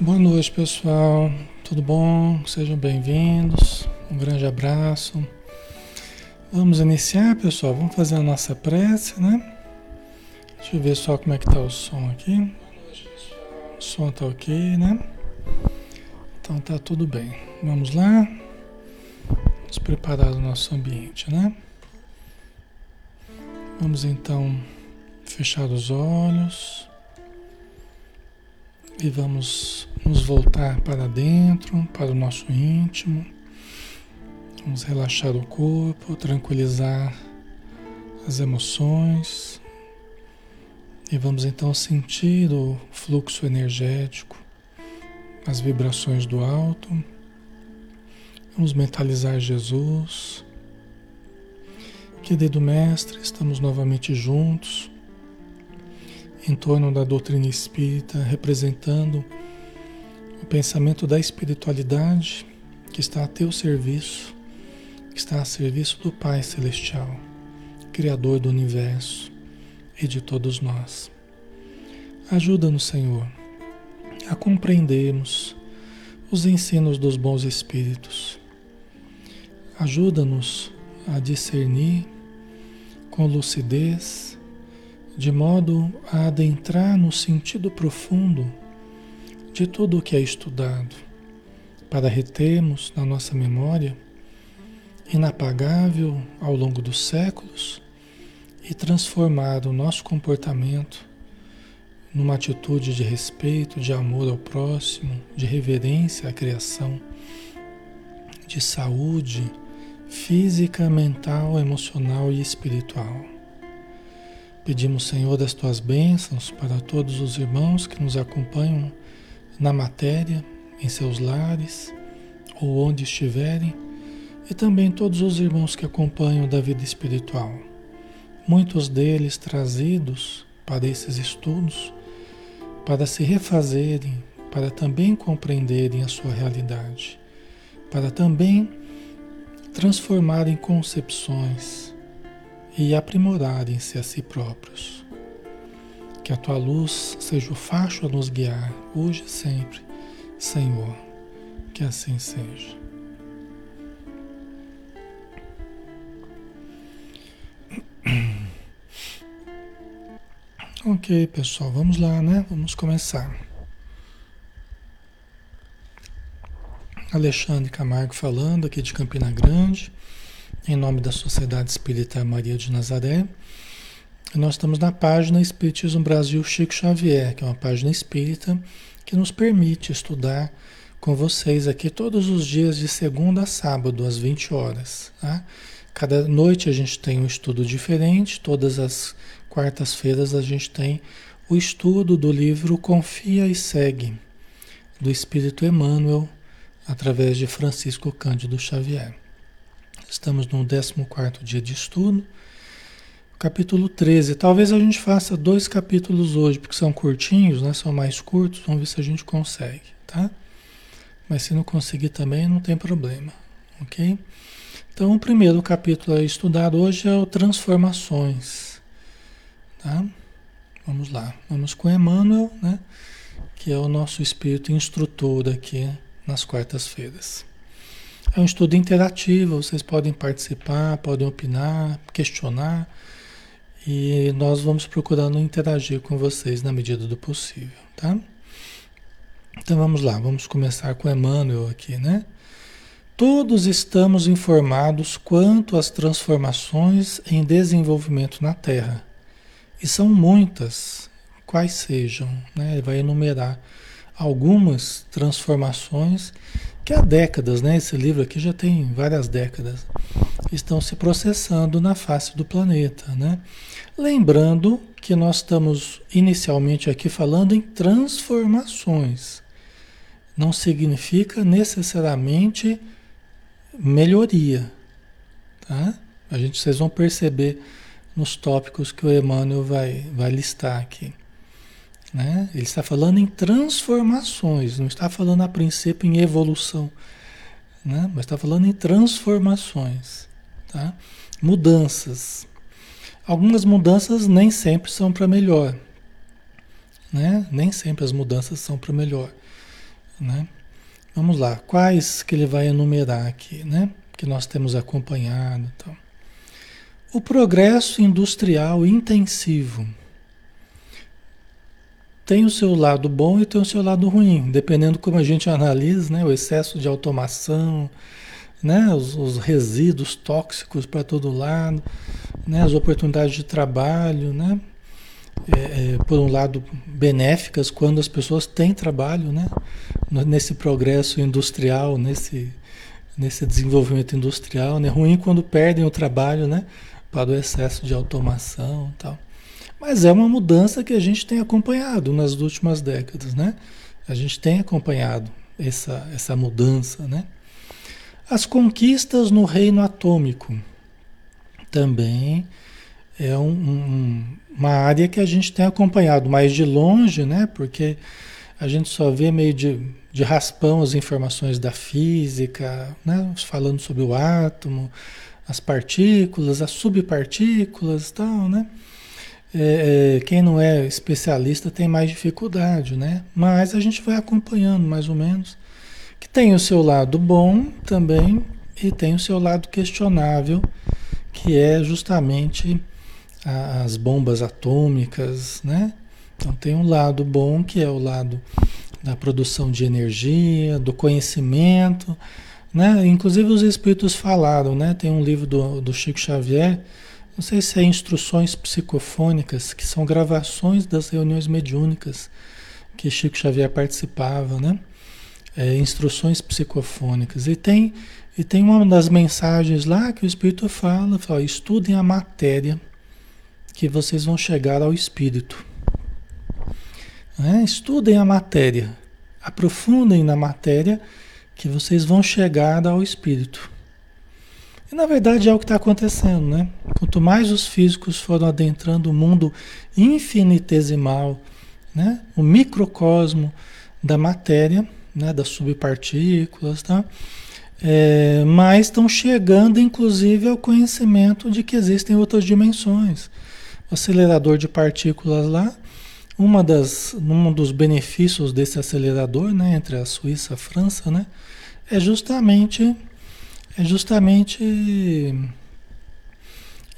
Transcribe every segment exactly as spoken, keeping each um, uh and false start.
Boa noite, pessoal, tudo bom? Sejam bem-vindos, um grande abraço. Vamos iniciar, pessoal, vamos fazer a nossa prece, né? Deixa eu ver só como é que tá o som aqui. O som tá ok, né? Então tá tudo bem. Vamos lá? Vamos preparar o nosso ambiente, né? Vamos então fechar os olhos e vamos nos voltar para dentro, para o nosso íntimo. Vamos relaxar o corpo, tranquilizar as emoções e vamos então sentir o fluxo energético, as vibrações do alto. Vamos mentalizar Jesus. Querido Mestre, estamos novamente juntos em torno da doutrina espírita, representando o pensamento da espiritualidade que está a teu serviço, que está a serviço do Pai Celestial, Criador do Universo e de todos nós. Ajuda-nos, Senhor, a compreendermos os ensinos dos bons espíritos. Ajuda-nos a discernir com lucidez, de modo a adentrar no sentido profundo de tudo o que é estudado, para retermos na nossa memória, inapagável ao longo dos séculos, e transformar o nosso comportamento numa atitude de respeito, de amor ao próximo, de reverência à criação, de saúde física, mental, emocional e espiritual. Pedimos, Senhor, das Tuas bênçãos para todos os irmãos que nos acompanham na matéria, em seus lares ou onde estiverem, e também todos os irmãos que acompanham da vida espiritual. Muitos deles trazidos para esses estudos, para se refazerem, para também compreenderem a sua realidade, para também transformarem concepções e aprimorarem-se a si próprios. Que a Tua luz seja o facho a nos guiar, hoje e sempre, Senhor, que assim seja. Ok, pessoal, vamos lá, né? Vamos começar. Alexandre Camargo falando aqui de Campina Grande, em nome da Sociedade Espírita Maria de Nazaré, Nós estamos na página Espiritismo Brasil Chico Xavier, que é uma página espírita que nos permite estudar com vocês aqui todos os dias de segunda a sábado, às vinte horas. Tá? Cada noite a gente tem um estudo diferente, todas as quartas-feiras a gente tem o estudo do livro Confia e Segue, do Espírito Emmanuel, através de Francisco Cândido Xavier. Estamos no décimo quarto dia de estudo. Capítulo treze, talvez a gente faça dois capítulos hoje, porque são curtinhos, né? São mais curtos, vamos ver se a gente consegue, tá? Mas se não conseguir também, não tem problema, ok? Então o primeiro capítulo a estudar hoje é o Transformações, tá? Vamos lá, vamos com Emmanuel, né? Que é o nosso espírito instrutor aqui nas quartas-feiras. É um estudo interativo, vocês podem participar, podem opinar, questionar. E nós vamos procurando interagir com vocês na medida do possível, tá? Então vamos lá, vamos começar com Emmanuel aqui, né? Todos estamos informados quanto às transformações em desenvolvimento na Terra. E são muitas, quais sejam, né? Ele vai enumerar algumas transformações que há décadas, né? Esse livro aqui já tem várias décadas. Estão se processando na face do planeta, né? Lembrando que nós estamos inicialmente aqui falando em transformações. Não significa necessariamente melhoria, tá? A gente, vocês vão perceber nos tópicos que o Emmanuel vai, vai listar aqui, né? Ele está falando em transformações, não está falando a princípio em evolução, né? Mas está falando em transformações, tá? Mudanças. Algumas mudanças nem sempre são para melhor, né? Nem sempre as mudanças são para melhor, né? Vamos lá, quais que ele vai enumerar aqui, né? Que nós temos acompanhado, então. O progresso industrial intensivo tem o seu lado bom e tem o seu lado ruim, dependendo como a gente analisa, né? O excesso de automação, né? Os, os resíduos tóxicos para todo lado, né? As oportunidades de trabalho, né? É, é, por um lado benéficas quando as pessoas têm trabalho, né? Nesse progresso industrial, nesse, nesse desenvolvimento industrial, né? Ruim quando perdem o trabalho, né? Para o excesso de automação e tal. Mas é uma mudança que a gente tem acompanhado nas últimas décadas, né? A gente tem acompanhado essa, essa mudança, né? As conquistas no reino atômico também é um, um, uma área que a gente tem acompanhado mais de longe, né? Porque a gente só vê meio de, de raspão as informações da física, né? Falando sobre o átomo, as partículas, as subpartículas e tal, né? É, quem não é especialista tem mais dificuldade, né? Mas a gente vai acompanhando mais ou menos, que tem o seu lado bom também e tem o seu lado questionável, que é justamente a, as bombas atômicas, né? Então tem um lado bom, que é o lado da produção de energia, do conhecimento, né? Inclusive os espíritos falaram, né? Tem um livro do, do Chico Xavier, não sei se é Instruções Psicofônicas, que são gravações das reuniões mediúnicas que Chico Xavier participava, né? É, Instruções Psicofônicas. E tem, e tem uma das mensagens lá que o Espírito fala, fala, estudem a matéria que vocês vão chegar ao Espírito. É, estudem a matéria, aprofundem na matéria que vocês vão chegar ao Espírito. Na verdade é o que está acontecendo, né? Quanto mais os físicos foram adentrando o mundo infinitesimal, né? O microcosmo da matéria, né? Das subpartículas, tá? É, mas estão chegando inclusive ao conhecimento de que existem outras dimensões. O acelerador de partículas lá, uma das, um dos benefícios desse acelerador, né? Entre a Suíça e a França, né? É justamente... é justamente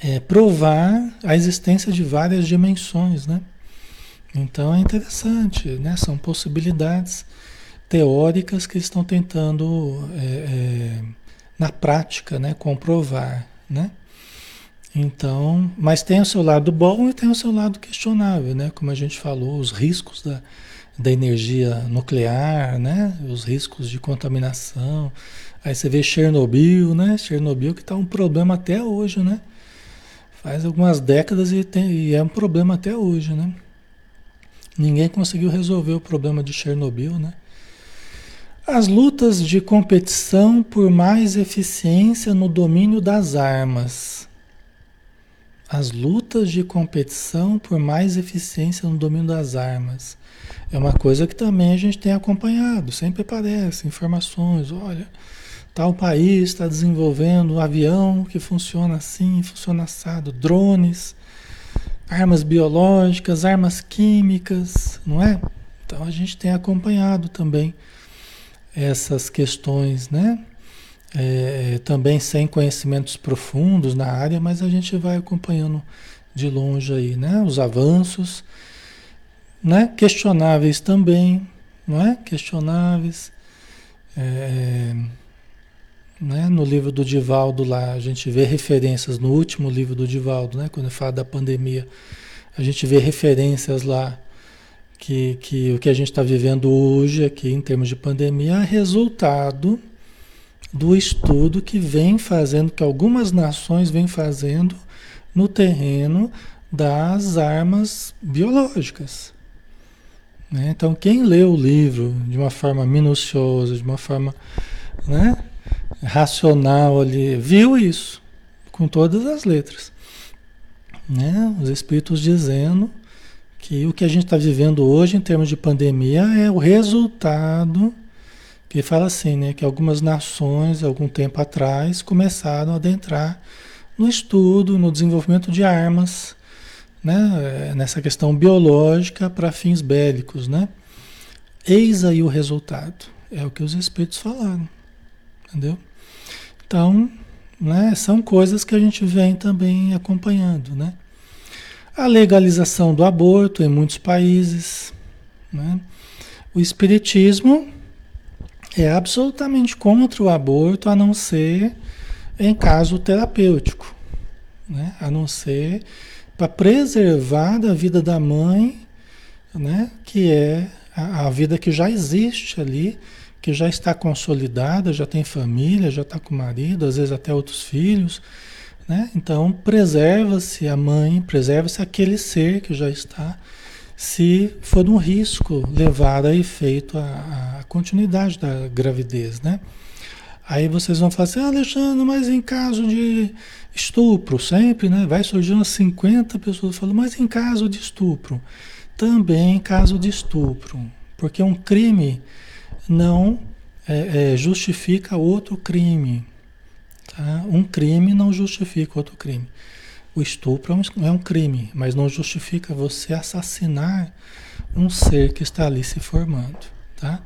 é, provar a existência de várias dimensões, né? Então é interessante, né? São possibilidades teóricas que estão tentando, é, é, na prática, né? Comprovar, né? Então, mas tem o seu lado bom e tem o seu lado questionável, né? Como a gente falou, os riscos da, da energia nuclear, né? Os riscos de contaminação. Aí você vê Chernobyl, né? Chernobyl que está um problema até hoje, né? Faz algumas décadas e, tem, e é um problema até hoje, né? Ninguém conseguiu resolver o problema de Chernobyl, né? As lutas de competição por mais eficiência no domínio das armas. As lutas de competição por mais eficiência no domínio das armas. É uma coisa que também a gente tem acompanhado, sempre aparece informações, olha, tal país está desenvolvendo um avião que funciona assim, funciona assado, drones, armas biológicas, armas químicas, não é? Então a gente tem acompanhado também essas questões, né? É, também sem conhecimentos profundos na área, mas a gente vai acompanhando de longe aí, né? Os avanços, né? Questionáveis também, não é? Questionáveis. É, né? No livro do Divaldo lá, a gente vê referências, no último livro do Divaldo, né? Quando ele fala da pandemia, a gente vê referências lá. Que, que o que a gente está vivendo hoje aqui em termos de pandemia é resultado do estudo que vem fazendo, que algumas nações vêm fazendo no terreno das armas biológicas, né? Então quem lê o livro de uma forma minuciosa, de uma forma, né, racional ali, viu isso com todas as letras, né? Os espíritos dizendo que o que a gente está vivendo hoje em termos de pandemia é o resultado, que fala assim, né, que algumas nações, algum tempo atrás, começaram a adentrar no estudo, no desenvolvimento de armas, né, nessa questão biológica para fins bélicos, né? Eis aí o resultado, é o que os espíritos falaram, entendeu? Então, né, são coisas que a gente vem também acompanhando, né? A legalização do aborto em muitos países, né? O espiritismo é absolutamente contra o aborto, a não ser em caso terapêutico, né? A não ser para preservar a vida da mãe, né? Que é a, a vida que já existe ali, que já está consolidada, já tem família, já está com marido, às vezes até outros filhos, né? Então preserva-se a mãe, preserva-se aquele ser que já está, se for um risco levar a efeito a, a continuidade da gravidez, né? Aí vocês vão falar assim, ah, Alexandre, mas em caso de estupro sempre, né? Vai surgir umas cinquenta pessoas falando, mas em caso de estupro, também em caso de estupro, porque um crime não é, é, justifica outro crime. Tá? Um crime não justifica outro crime. O estupro é um crime, mas não justifica você assassinar um ser que está ali se formando, tá?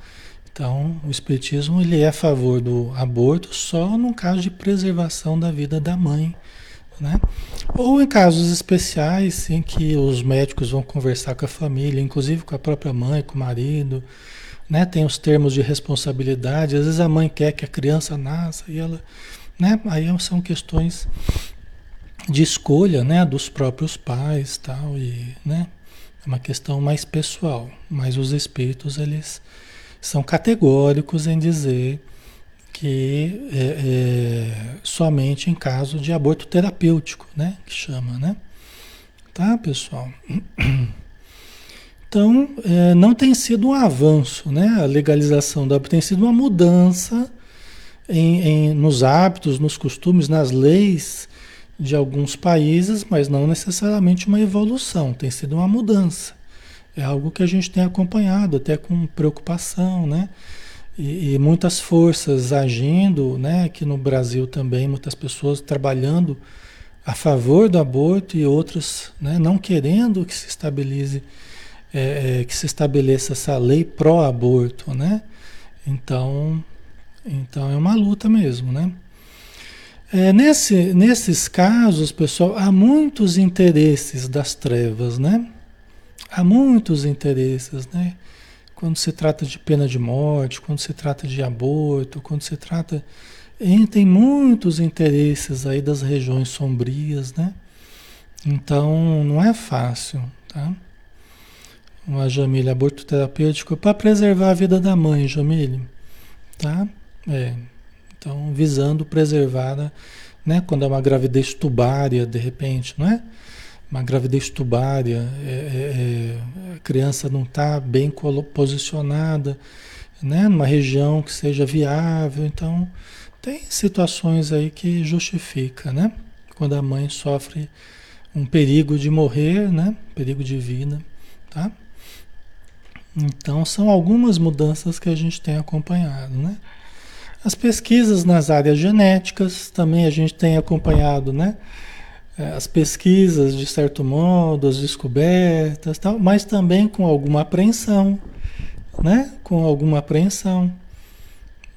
Então, o espiritismo ele é a favor do aborto só no caso de preservação da vida da mãe, né? Ou em casos especiais em que os médicos vão conversar com a família, inclusive com a própria mãe, com o marido, né? Tem os termos de responsabilidade. Às vezes a mãe quer que a criança nasça e ela... Né? Aí são questões de escolha, né, dos próprios pais, tal, e, né, é uma questão mais pessoal, mas os espíritos eles são categóricos em dizer que é, é, somente em caso de aborto terapêutico, né, que chama, né, tá, pessoal? Então é, não tem sido um avanço, né, a legalização do aborto, tem sido uma mudança Em, em, nos hábitos, nos costumes, nas leis de alguns países, mas não necessariamente uma evolução, tem sido uma mudança. É algo que a gente tem acompanhado até com preocupação, né? E, e muitas forças agindo, né? Aqui no Brasil também, muitas pessoas trabalhando a favor do aborto e outras, né, não querendo que se estabilize, é, que se estabeleça essa lei pró-aborto, né? Então... Então é uma luta mesmo, né? É, nesse, nesses casos, pessoal, há muitos interesses das trevas, né? Há muitos interesses, né? Quando se trata de pena de morte, quando se trata de aborto, quando se trata E tem muitos interesses aí das regiões sombrias, né? Então não é fácil, tá? Uma Jamília, aborto terapêutico para preservar a vida da mãe, Jamília, tá? É, então visando preservar, né? Né? Quando é uma gravidez tubária, de repente, não é? Uma gravidez tubária, é, é, a criança não está bem posicionada, né? Numa região que seja viável, então tem situações aí que justifica, né? Quando a mãe sofre um perigo de morrer, né? Perigo de vida, tá? Então são algumas mudanças que a gente tem acompanhado, né? As pesquisas nas áreas genéticas também a gente tem acompanhado, né? As pesquisas, de certo modo, as descobertas, tal, mas também com alguma apreensão, né? Com alguma apreensão.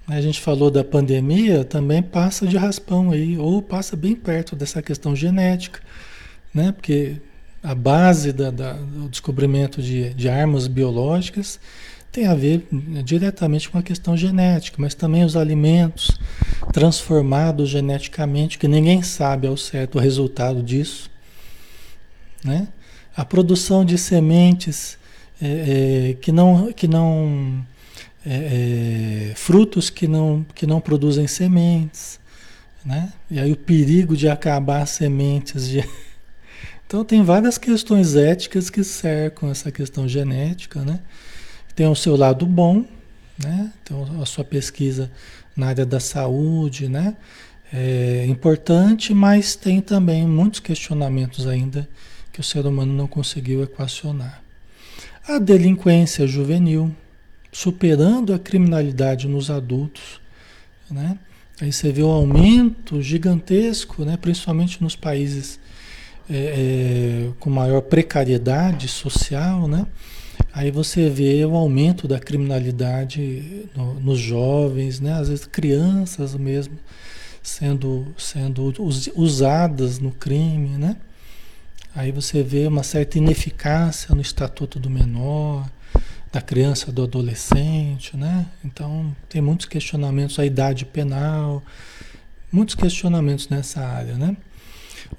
A gente falou da pandemia, também passa de raspão aí, ou passa bem perto dessa questão genética, né? Porque a base da, da, do descobrimento de, de armas biológicas tem a ver diretamente com a questão genética, mas também os alimentos transformados geneticamente, que ninguém sabe ao certo o resultado disso, né? A produção de sementes é, é, que não, que não é, é, frutos que não, que não produzem sementes, né? E aí o perigo de acabar sementes de... Então tem várias questões éticas que cercam essa questão genética, né? Tem o seu lado bom, né? Então a sua pesquisa na área da saúde, né? É importante, mas tem também muitos questionamentos ainda que o ser humano não conseguiu equacionar. A delinquência juvenil, superando a criminalidade nos adultos, né? Aí você vê um aumento gigantesco, né? Principalmente nos países é, é, com maior precariedade social, né? Aí você vê o aumento da criminalidade no, nos jovens, né? Às vezes crianças mesmo sendo, sendo usadas no crime, né? Aí você vê uma certa ineficácia no estatuto do menor, da criança, do adolescente, né? Então tem muitos questionamentos, a idade penal, muitos questionamentos nessa área, né?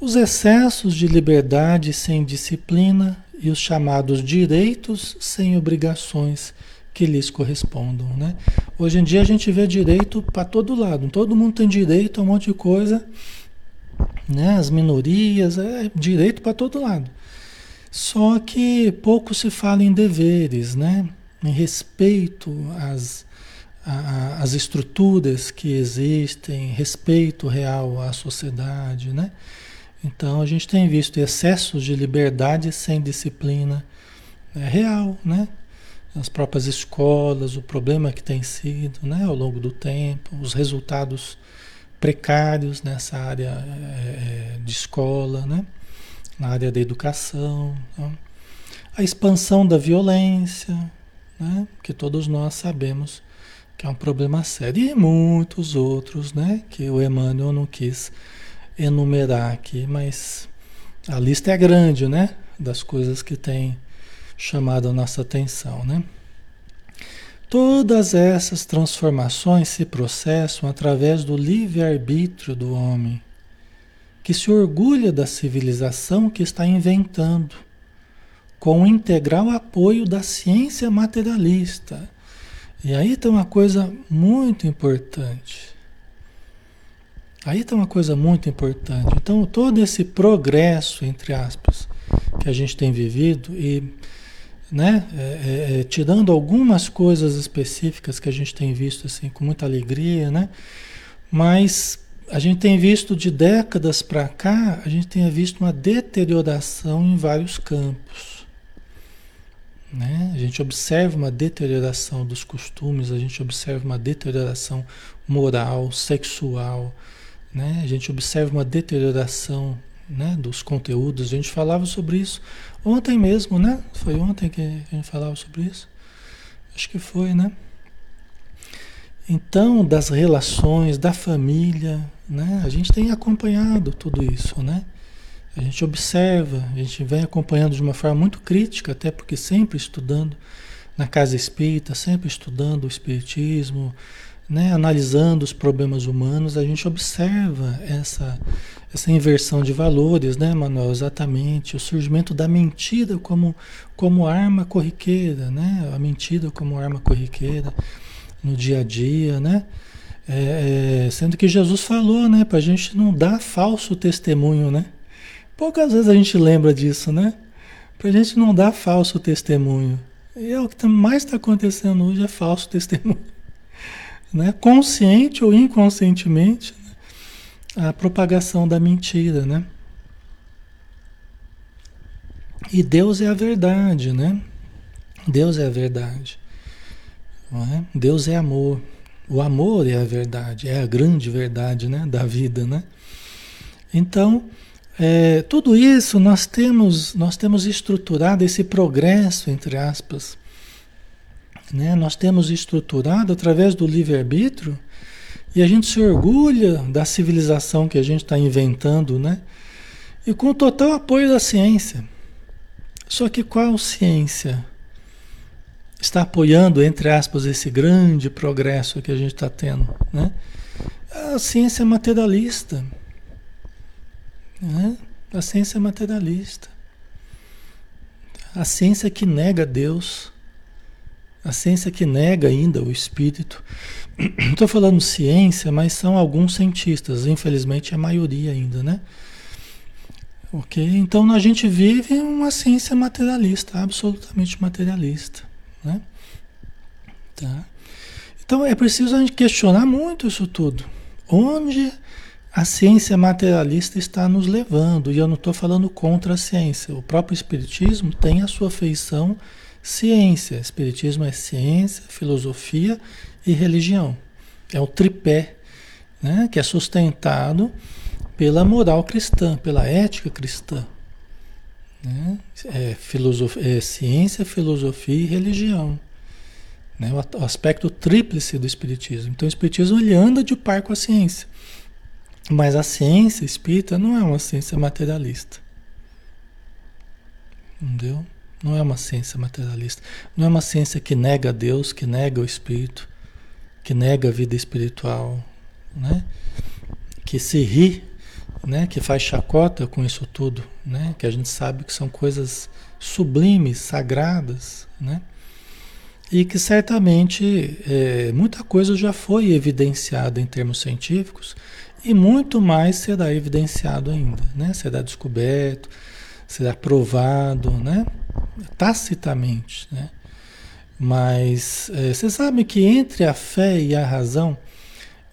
Os excessos de liberdade sem disciplina e os chamados direitos sem obrigações que lhes correspondam, né? Hoje em dia a gente vê direito para todo lado, todo mundo tem direito a um monte de coisa, né? As minorias, é direito para todo lado. Só que pouco se fala em deveres, né? Em respeito às, a, às estruturas que existem, respeito real à sociedade, né? Então a gente tem visto excessos de liberdade sem disciplina, é real, né? As próprias escolas, o problema que tem sido, né? Ao longo do tempo, os resultados precários nessa área é, de escola, né? Na área da educação, né? A expansão da violência, né? Que todos nós sabemos que é um problema sério, e muitos outros, né? Que o Emmanuel não quis enumerar aqui, mas a lista é grande, né? Das coisas que tem chamado a nossa atenção, né? Todas essas transformações se processam através do livre-arbítrio do homem, que se orgulha da civilização que está inventando, com o integral apoio da ciência materialista. E aí tem uma coisa muito importante. Aí tem uma coisa muito importante. Então, todo esse progresso, entre aspas, que a gente tem vivido, e, né, é, é, tirando algumas coisas específicas que a gente tem visto assim, com muita alegria, né, mas a gente tem visto de décadas para cá, a gente tem visto uma deterioração em vários campos, né? A gente observa uma deterioração dos costumes, a gente observa uma deterioração moral, sexual, né? A gente observa uma deterioração, né, dos conteúdos. A gente falava sobre isso ontem mesmo, né? Foi ontem que a gente falava sobre isso? Acho que foi, né? Então, das relações, da família, né? A gente tem acompanhado tudo isso, né? A gente observa, a gente vem acompanhando de uma forma muito crítica, até porque sempre estudando na casa espírita, sempre estudando o espiritismo, né, analisando os problemas humanos, a gente observa essa, essa inversão de valores, né, Manuel? Exatamente, o surgimento da mentira como, como arma corriqueira, né? A mentira como arma corriqueira no dia a dia, né? É, sendo que Jesus falou, né, para a gente não dar falso testemunho, né? Poucas vezes a gente lembra disso, né? Para a gente não dar falso testemunho. E é o que mais está acontecendo hoje, é falso testemunho, né? Consciente ou inconscientemente, né? A propagação da mentira, né? E Deus é a verdade, né? Deus é a verdade, não é? Deus é amor. O amor é a verdade, é a grande verdade, né, da vida, né? Então, é, tudo isso nós temos, nós temos estruturado esse progresso, entre aspas, né? Nós temos estruturado através do livre-arbítrio, e a gente se orgulha da civilização que a gente está inventando, né? E com o total apoio da ciência. Só que qual ciência está apoiando, entre aspas, esse grande progresso que a gente está tendo, né? A ciência materialista, né? A ciência materialista, a ciência que nega Deus, a ciência que nega ainda o Espírito. Não estou falando ciência, mas são alguns cientistas, infelizmente a maioria ainda, né? Ok? Então a gente vive uma ciência materialista, absolutamente materialista, né? Tá. Então é preciso a gente questionar muito isso tudo. Onde a ciência materialista está nos levando? E eu não estou falando contra a ciência. O próprio Espiritismo tem a sua feição ciência. Espiritismo é ciência, filosofia e religião. É o tripé, né? Que é sustentado pela moral cristã, pela ética cristã. Né? É, filosofia, é ciência, filosofia e religião, né? O aspecto tríplice do Espiritismo. Então o Espiritismo ele anda de par com a ciência, mas a ciência espírita não é uma ciência materialista, entendeu? Não é uma ciência materialista, não é uma ciência que nega Deus, que nega o Espírito, que nega a vida espiritual, né? Que se ri, né, que faz chacota com isso tudo, né, que a gente sabe que são coisas sublimes, sagradas, né, e que certamente é, muita coisa já foi evidenciada em termos científicos e muito mais será evidenciado ainda, né, será descoberto, será provado, né, tacitamente, né, mas é, você sabe que entre a fé e a razão,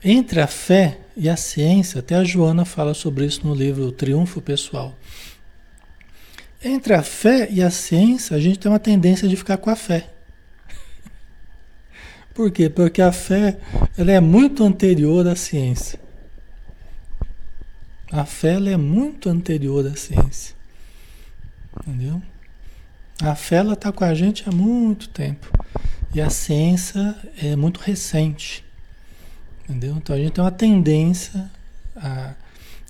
entre a fé e a ciência, até a Joana fala sobre isso no livro O Triunfo Pessoal. Entre a fé e a ciência, a gente tem uma tendência de ficar com a fé. Por quê? Porque a fé ela é muito anterior à ciência. A fé ela é muito anterior à ciência. Entendeu? A fé ela está com a gente há muito tempo. E a ciência é muito recente. Entendeu? Então a gente tem uma tendência a,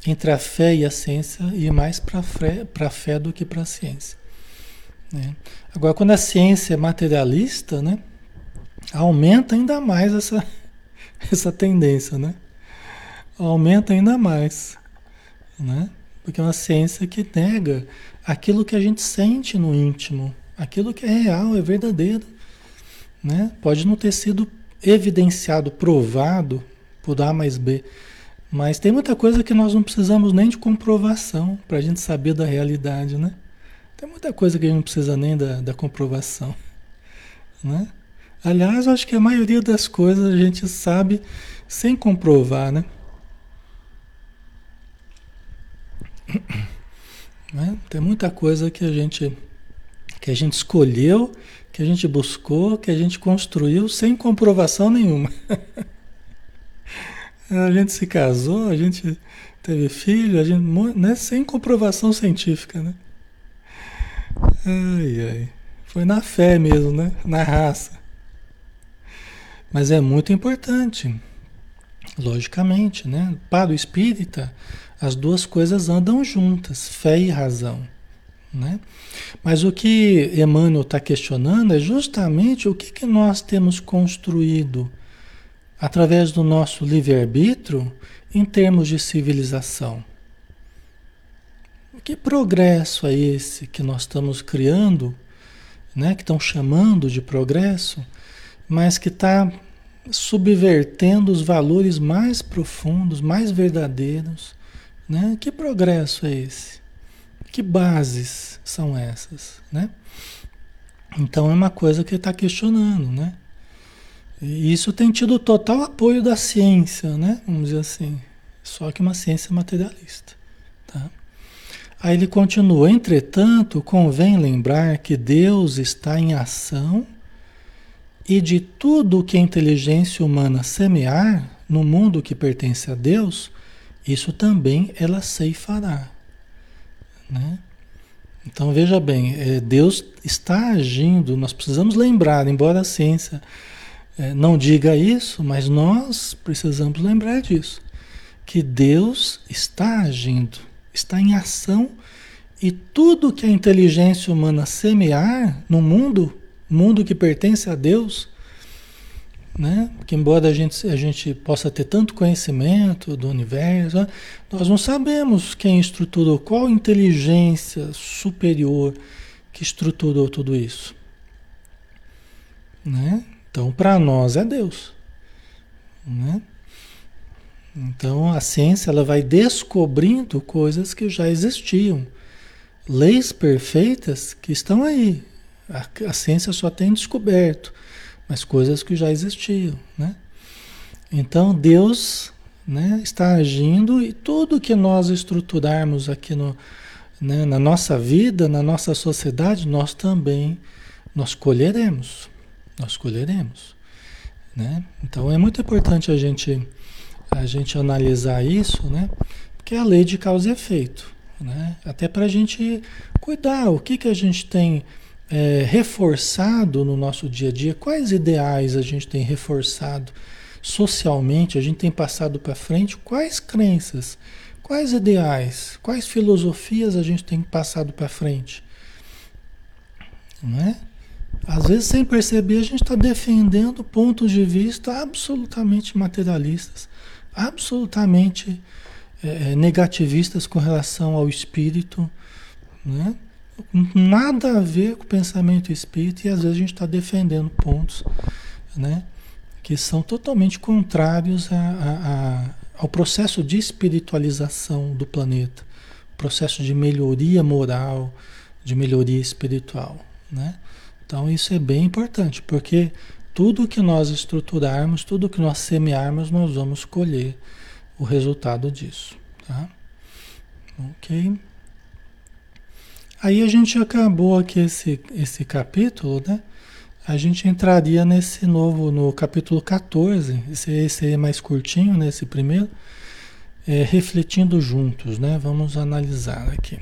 entre a fé e a ciência, ir mais para a fé, fé do que para a ciência, né? Agora, quando a ciência é materialista, né, aumenta ainda mais essa, essa tendência, né? Aumenta ainda mais, né? Porque é uma ciência que nega aquilo que a gente sente no íntimo, aquilo que é real, é verdadeiro, né? Pode não ter sido evidenciado, provado por A mais B, mas tem muita coisa que nós não precisamos nem de comprovação para a gente saber da realidade, né? Tem muita coisa que a gente não precisa nem da, da comprovação, né? Aliás, eu acho que a maioria das coisas a gente sabe sem comprovar, né? Né? Tem muita coisa que a gente que a gente escolheu, que a gente buscou, que a gente construiu sem comprovação nenhuma. A gente se casou, a gente teve filho, a gente, né, sem comprovação científica, né? Ai, ai. Foi na fé mesmo, né? Na raça. Mas é muito importante, logicamente, né? Para o espírita, as duas coisas andam juntas, fé e razão, né? Mas o que Emmanuel está questionando é justamente o que, que nós temos construído através do nosso livre-arbítrio, em termos de civilização. Que progresso é esse que nós estamos criando, né, que estão chamando de progresso, mas que está subvertendo os valores mais profundos, mais verdadeiros, né? Que progresso é esse? Que bases são essas, né? Então é uma coisa que ele está questionando, né? E isso tem tido total apoio da ciência, né? Vamos dizer assim, só que uma ciência materialista, tá? Aí ele continua, entretanto, convém lembrar que Deus está em ação e de tudo que a inteligência humana semear no mundo que pertence a Deus, isso também ela ceifará, né? Então veja bem, é, Deus está agindo, nós precisamos lembrar, embora a ciência é, não diga isso, mas nós precisamos lembrar disso, que Deus está agindo. Está em ação e tudo que a inteligência humana semear no mundo, mundo que pertence a Deus, né? Porque embora a gente, a gente possa ter tanto conhecimento do universo, nós não sabemos quem estruturou, qual inteligência superior que estruturou tudo isso, né? Então, para nós é Deus, né? Então a ciência ela vai descobrindo coisas que já existiam, leis perfeitas que estão aí. A, a ciência só tem descoberto, mas coisas que já existiam, né? Então Deus, né, está agindo e tudo que nós estruturarmos aqui no, né, na nossa vida, na nossa sociedade, nós também nós colheremos, nós colheremos, né? Então é muito importante a gente a gente analisar isso, né? Porque é a lei de causa e efeito, né? Até para a gente cuidar o que, que a gente tem é, reforçado no nosso dia a dia, quais ideais a gente tem reforçado socialmente, a gente tem passado para frente, quais crenças, quais ideais, quais filosofias a gente tem passado para frente, né? Às vezes, sem perceber, a gente está defendendo pontos de vista absolutamente materialistas, absolutamente é, negativistas com relação ao espírito, né? Nada a ver com o pensamento espírita, e às vezes a gente está defendendo pontos, né, que são totalmente contrários a, a, a, ao processo de espiritualização do planeta, processo de melhoria moral, de melhoria espiritual, né? Então isso é bem importante, porque tudo que nós estruturarmos, tudo que nós semearmos, nós vamos colher o resultado disso, tá? Ok? Aí a gente acabou aqui esse, esse capítulo, né? A gente entraria nesse novo, no capítulo quatorze, esse, esse é mais curtinho, né? Esse primeiro, é, refletindo juntos, né? Vamos analisar aqui.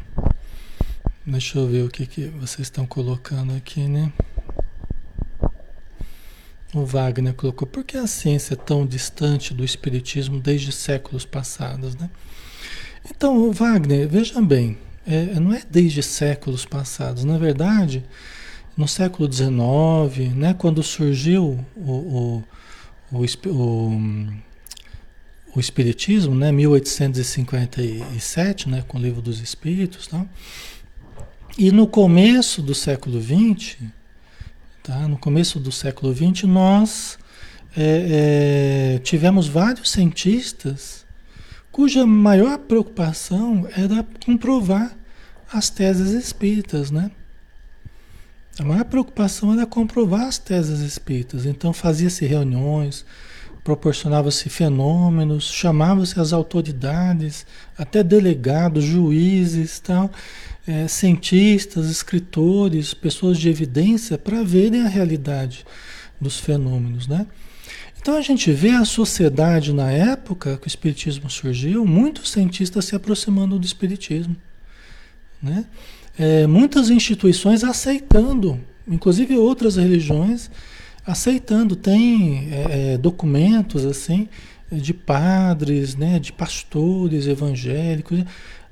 Deixa eu ver o que, que vocês estão colocando aqui, né? O Wagner colocou, por que a ciência é tão distante do espiritismo desde séculos passados, né? Então, Wagner, veja bem, é, não é desde séculos passados. Na verdade, no século dezenove, né, quando surgiu o, o, o, o, o espiritismo, né, mil oitocentos e cinquenta e sete, né, com o Livro dos Espíritos, tá? E no começo do século vinte... Tá? No começo do século vinte, nós é, é, tivemos vários cientistas cuja maior preocupação era comprovar as teses espíritas, né? A maior preocupação era comprovar as teses espíritas. Então fazia-se reuniões, proporcionava-se fenômenos, chamava-se as autoridades, até delegados, juízes, tal, é, cientistas, escritores, pessoas de evidência, para verem a realidade dos fenômenos, né? Então a gente vê a sociedade na época que o espiritismo surgiu, muitos cientistas se aproximando do espiritismo, né? É, muitas instituições aceitando, inclusive outras religiões, aceitando, tem é, documentos assim de padres, né, de pastores evangélicos,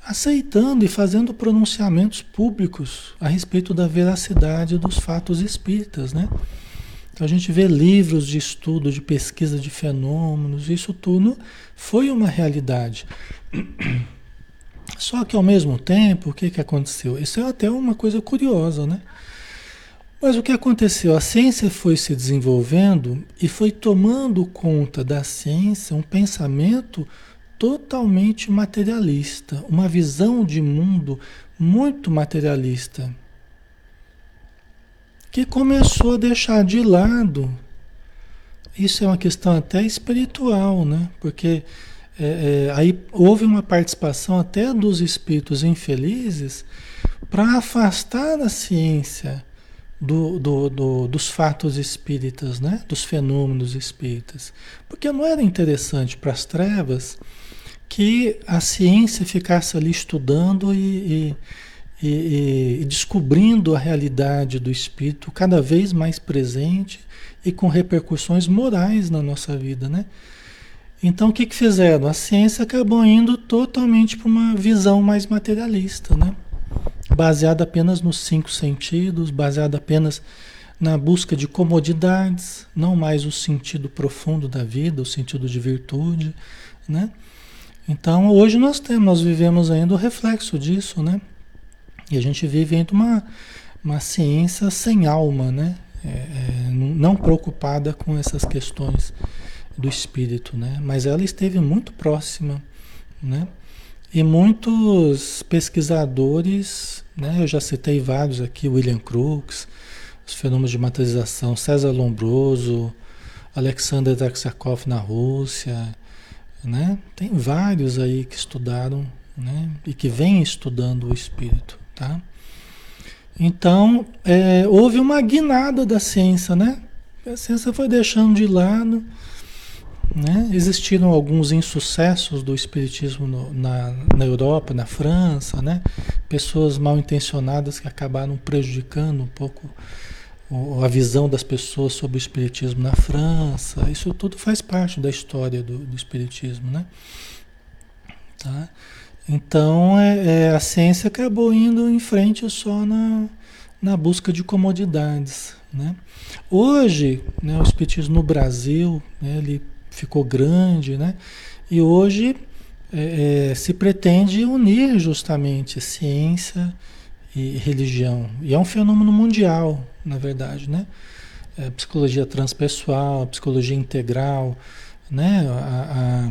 aceitando e fazendo pronunciamentos públicos a respeito da veracidade dos fatos espíritas, né? Então a gente vê livros de estudo, de pesquisa de fenômenos, isso tudo foi uma realidade. Só que ao mesmo tempo, o que, que aconteceu? Isso é até uma coisa curiosa, né? Mas o que aconteceu? A ciência foi se desenvolvendo e foi tomando conta da ciência um pensamento totalmente materialista, uma visão de mundo muito materialista, que começou a deixar de lado. Isso é uma questão até espiritual, né? Porque é, é, aí houve uma participação até dos espíritos infelizes para afastar a ciência Do, do, do, dos fatos espíritas, né? Dos fenômenos espíritas, porque não era interessante para as trevas que a ciência ficasse ali estudando e, e, e, e descobrindo a realidade do espírito cada vez mais presente e com repercussões morais na nossa vida, né? Então o que, que fizeram? A ciência acabou indo totalmente para uma visão mais materialista, né? Baseada apenas nos cinco sentidos, baseada apenas na busca de comodidades, não mais o sentido profundo da vida, o sentido de virtude, né? Então, hoje nós temos, nós vivemos ainda o reflexo disso, né? E a gente vive ainda uma, uma ciência sem alma, né? É, é, não preocupada com essas questões do espírito, né? Mas ela esteve muito próxima, né? E muitos pesquisadores, né, eu já citei vários aqui, William Crookes, os fenômenos de materialização, César Lombroso, Alexander Taksakov na Rússia, né, tem vários aí que estudaram, né, e que vêm estudando o espírito, tá? Então, é, houve uma guinada da ciência, né? A ciência foi deixando de lado, né? Existiram alguns insucessos do espiritismo no, na, na Europa, na França, né? Pessoas mal intencionadas que acabaram prejudicando um pouco o, a visão das pessoas sobre o espiritismo na França. Isso tudo faz parte da história do, do espiritismo, né? Tá? Então é, é, a ciência acabou indo em frente só na, na busca de comodidades, né? Hoje, né, o espiritismo no Brasil, né, ele ficou grande, né? E hoje é, se pretende unir justamente ciência e religião. E é um fenômeno mundial, na verdade, né? É, psicologia transpessoal, psicologia integral, né? A,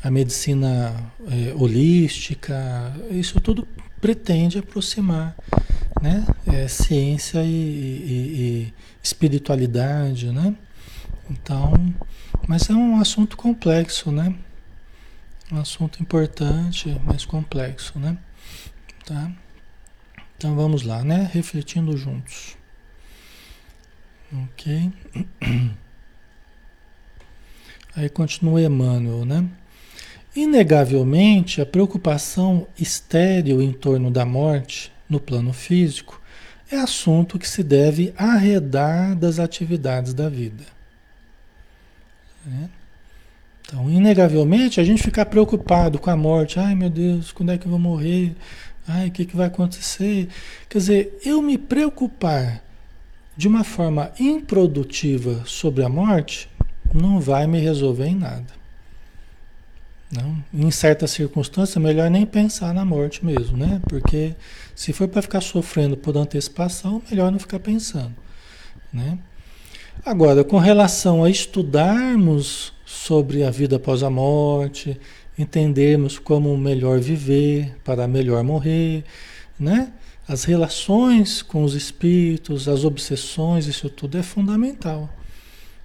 a, a medicina é, holística, isso tudo pretende aproximar, né? É, ciência e, e, e espiritualidade, né? Então, mas é um assunto complexo, né? Um assunto importante, mas complexo, né? Tá? Então vamos lá, né? Refletindo juntos. Ok? Aí continua Emmanuel, né? Inegavelmente, a preocupação estéril em torno da morte no plano físico é assunto que se deve arredar das atividades da vida. Né? Então, inegavelmente, a gente ficar preocupado com a morte. Ai, meu Deus, quando é que eu vou morrer? Ai, o que, que vai acontecer? Quer dizer, eu me preocupar de uma forma improdutiva sobre a morte não vai me resolver em nada. Não? Em certas circunstâncias, é melhor nem pensar na morte mesmo, né? Porque se for para ficar sofrendo por antecipação, melhor não ficar pensando, né? Agora, com relação a estudarmos sobre a vida após a morte, entendermos como melhor viver para melhor morrer, né? As relações com os espíritos, as obsessões, isso tudo é fundamental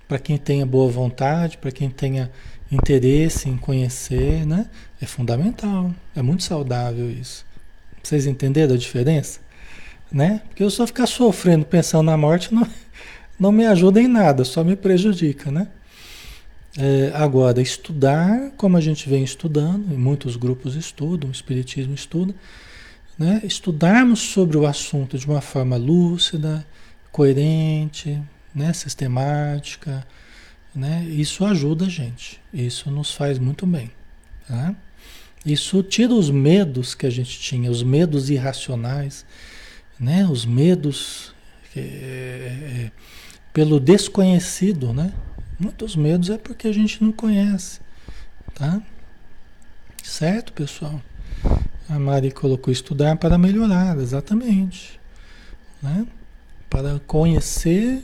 para quem tenha boa vontade, para quem tenha interesse em conhecer, né? É fundamental, é muito saudável isso. Vocês entenderam a diferença? Né? Porque eu só ficar sofrendo pensando na morte não... não me ajuda em nada, só me prejudica, né? É, agora, estudar, como a gente vem estudando, e muitos grupos estudam, o espiritismo estuda, né? Estudarmos sobre o assunto de uma forma lúcida, coerente, né? Sistemática, né? Isso ajuda a gente, isso nos faz muito bem, tá? Isso tira os medos que a gente tinha, os medos irracionais, né? Os medos... É, é, pelo desconhecido, né? Muitos medos é porque a gente não conhece, tá? Certo, pessoal? A Mari colocou estudar para melhorar, exatamente, né? Para conhecer,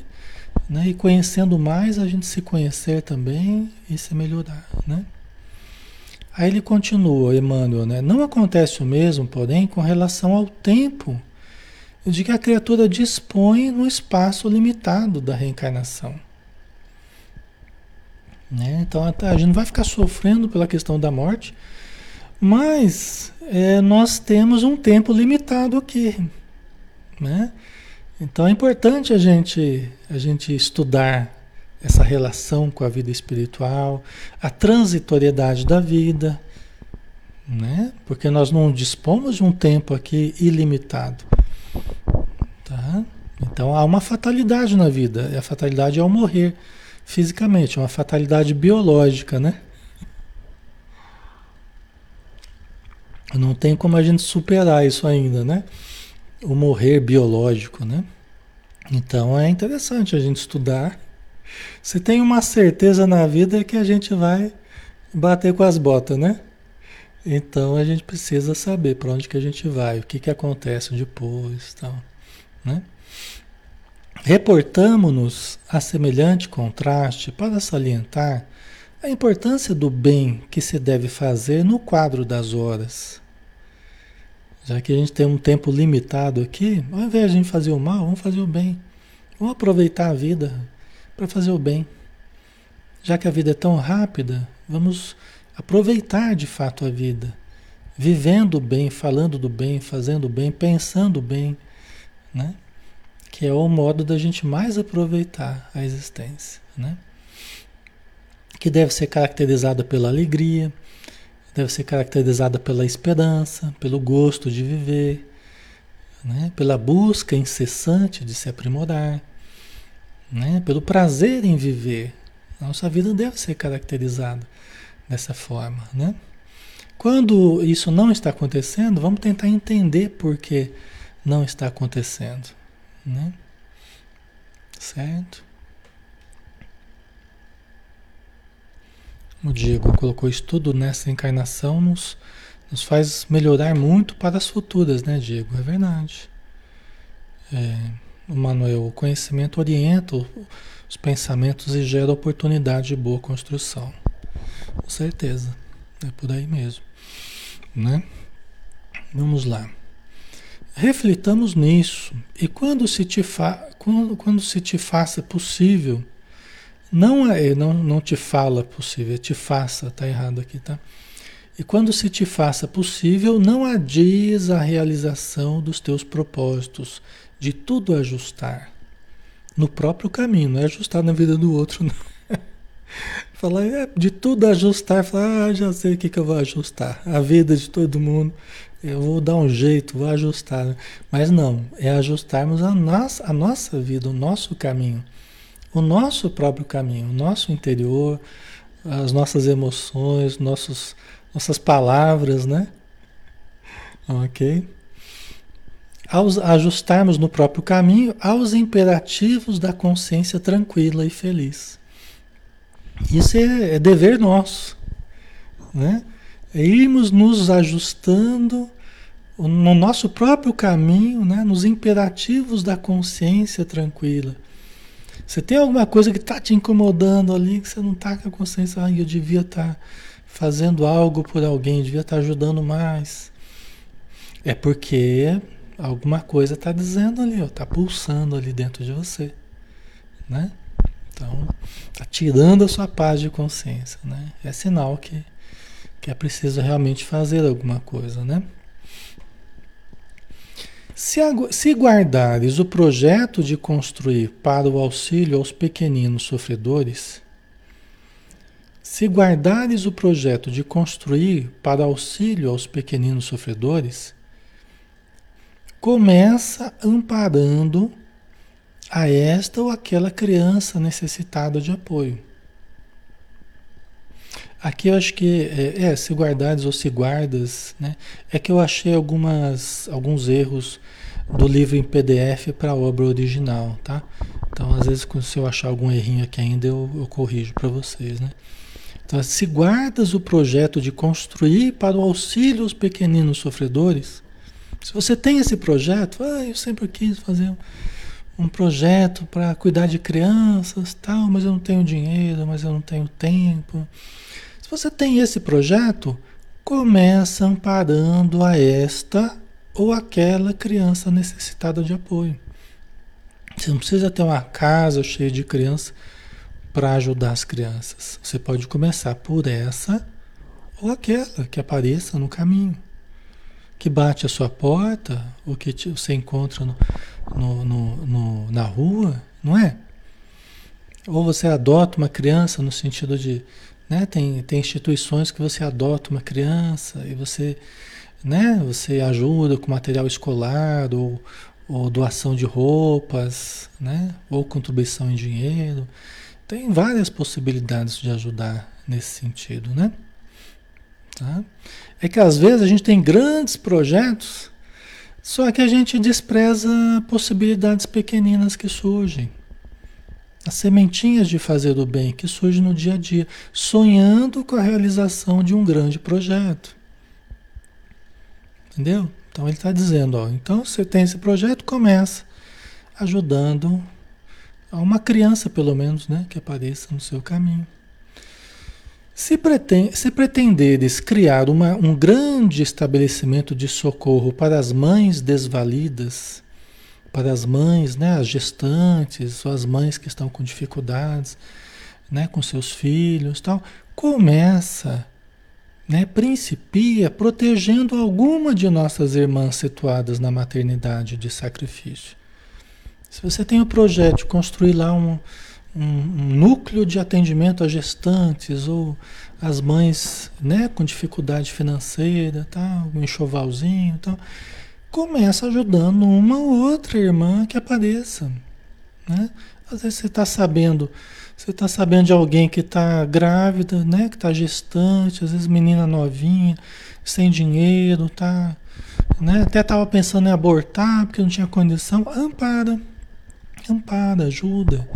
né? E conhecendo mais, a gente se conhecer também e se melhorar, né? Aí ele continua, Emmanuel, né? Não acontece o mesmo, porém, com relação ao tempo de que a criatura dispõe no espaço limitado da reencarnação, né? Então a gente não vai ficar sofrendo pela questão da morte, mas é, nós temos um tempo limitado aqui, né? Então é importante a gente, a gente estudar essa relação com a vida espiritual, a transitoriedade da vida, né? Porque nós não dispomos de um tempo aqui ilimitado, tá? Então há uma fatalidade na vida, e a fatalidade é o morrer fisicamente, é uma fatalidade biológica, né? Não tem como a gente superar isso ainda, né? O morrer biológico, né? Então é interessante a gente estudar. Se tem uma certeza na vida é que a gente vai bater com as botas, né? Então a gente precisa saber para onde que a gente vai, o que que acontece depois, tal, né? Reportamo-nos a semelhante contraste para salientar a importância do bem que se deve fazer no quadro das horas. Já que a gente tem um tempo limitado aqui, ao invés de a gente fazer o mal, vamos fazer o bem. Vamos aproveitar a vida para fazer o bem. Já que a vida é tão rápida, vamos aproveitar de fato a vida. Vivendo o bem, falando do bem, fazendo o bem, pensando o bem, né? Que é o modo da gente mais aproveitar a existência, né? Que deve ser caracterizada pela alegria, deve ser caracterizada pela esperança, pelo gosto de viver, né? Pela busca incessante de se aprimorar, né? Pelo prazer em viver. Nossa vida deve ser caracterizada dessa forma, né? Quando isso não está acontecendo, vamos tentar entender por que não está acontecendo, né? Certo? O Diego colocou estudo nessa encarnação nos, nos faz melhorar muito para as futuras, né, Diego? É verdade. É, o Manuel, o conhecimento orienta os pensamentos e gera oportunidade de boa construção. Com certeza. É por aí mesmo, né? Vamos lá. Reflitamos nisso. E quando se te, fa quando, quando se te faça possível... Não, é, não, não te fala possível, é te faça, tá errado aqui, tá? E quando se te faça possível, não adies a realização dos teus propósitos, de tudo ajustar, no próprio caminho, não é ajustar na vida do outro, não. Falar, é, de tudo ajustar, falar, ah, já sei o que, que eu vou ajustar, a vida de todo mundo, eu vou dar um jeito, vou ajustar. Mas não, é ajustarmos a nossa, a nossa vida, o nosso caminho. O nosso próprio caminho, o nosso interior, as nossas emoções, nossos, nossas palavras, né? Ok? Ao ajustarmos no próprio caminho aos imperativos da consciência tranquila e feliz. Isso é, é dever nosso, né? É irmos nos ajustando no nosso próprio caminho, né? Nos imperativos da consciência tranquila. Você tem alguma coisa que está te incomodando ali, que você não está com a consciência, ah, eu devia estar tá fazendo algo por alguém, devia estar tá ajudando mais. É porque alguma coisa está dizendo ali, está pulsando ali dentro de você, né? Então, está tirando a sua paz de consciência, né? É sinal que, que é preciso realmente fazer alguma coisa, né? Se, se guardares o projeto de construir para o auxílio aos pequeninos sofredores, se guardares o projeto de construir para auxílio aos pequeninos sofredores, começa amparando a esta ou aquela criança necessitada de apoio. Aqui eu acho que, é, é, se guardares ou se guardas, né? É que eu achei algumas, alguns erros do livro em P D F para a obra original, tá? Então, às vezes, se eu achar algum errinho aqui ainda, eu, eu corrijo para vocês, né? Então, se guardas o projeto de construir para o auxílio aos pequeninos sofredores, se você tem esse projeto, ah, eu sempre quis fazer um, um projeto para cuidar de crianças, tal, mas eu não tenho dinheiro, mas eu não tenho tempo. Se você tem esse projeto, começa amparando a esta ou aquela criança necessitada de apoio. Você não precisa ter uma casa cheia de crianças para ajudar as crianças. Você pode começar por essa ou aquela que apareça no caminho, que bate a sua porta, ou que te, você encontra no, no, no, no, na rua, não é? Ou você adota uma criança no sentido de, né, tem, tem instituições que você adota uma criança e você, né, você ajuda com material escolar, ou, ou doação de roupas, né, ou contribuição em dinheiro. Tem várias possibilidades de ajudar nesse sentido, né? Tá? É que às vezes a gente tem grandes projetos, só que a gente despreza possibilidades pequeninas que surgem. As sementinhas de fazer o bem que surgem no dia a dia, sonhando com a realização de um grande projeto. Entendeu? Então ele está dizendo, ó, então você tem esse projeto, começa ajudando a uma criança, pelo menos, né, que apareça no seu caminho. Se, pretende, se pretenderes criar uma, um grande estabelecimento de socorro para as mães desvalidas, para as mães, né, as gestantes, ou as mães que estão com dificuldades, né, com seus filhos, tal, começa, né, principia protegendo alguma de nossas irmãs situadas na maternidade de sacrifício. Se você tem o projeto de construir lá um Um, um núcleo de atendimento a gestantes ou as mães, né, com dificuldade financeira, tá, um enxovalzinho, tá, começa ajudando uma ou outra irmã que apareça, né? Às vezes você está sabendo, você está sabendo de alguém que está grávida, né, que está gestante, às vezes menina novinha, sem dinheiro, tá, né, até estava pensando em abortar porque não tinha condição, ampara, ampara, ajuda.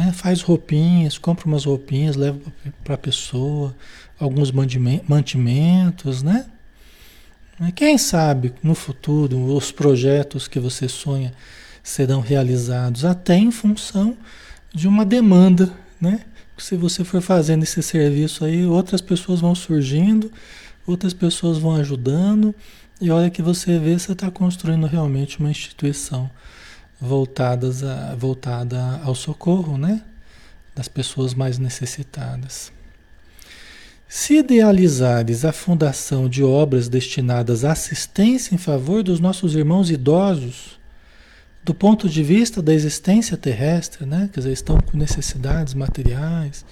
Né, faz roupinhas, compra umas roupinhas, leva para a pessoa, alguns mantimentos, né? Quem sabe no futuro os projetos que você sonha serão realizados até em função de uma demanda, né? Se você for fazendo esse serviço aí, outras pessoas vão surgindo, outras pessoas vão ajudando, e olha que você vê, você está construindo realmente uma instituição voltadas a, voltada ao socorro, né, das pessoas mais necessitadas. Se idealizares a fundação de obras destinadas à assistência em favor dos nossos irmãos idosos, do ponto de vista da existência terrestre, né, quer dizer, estão com necessidades materiais,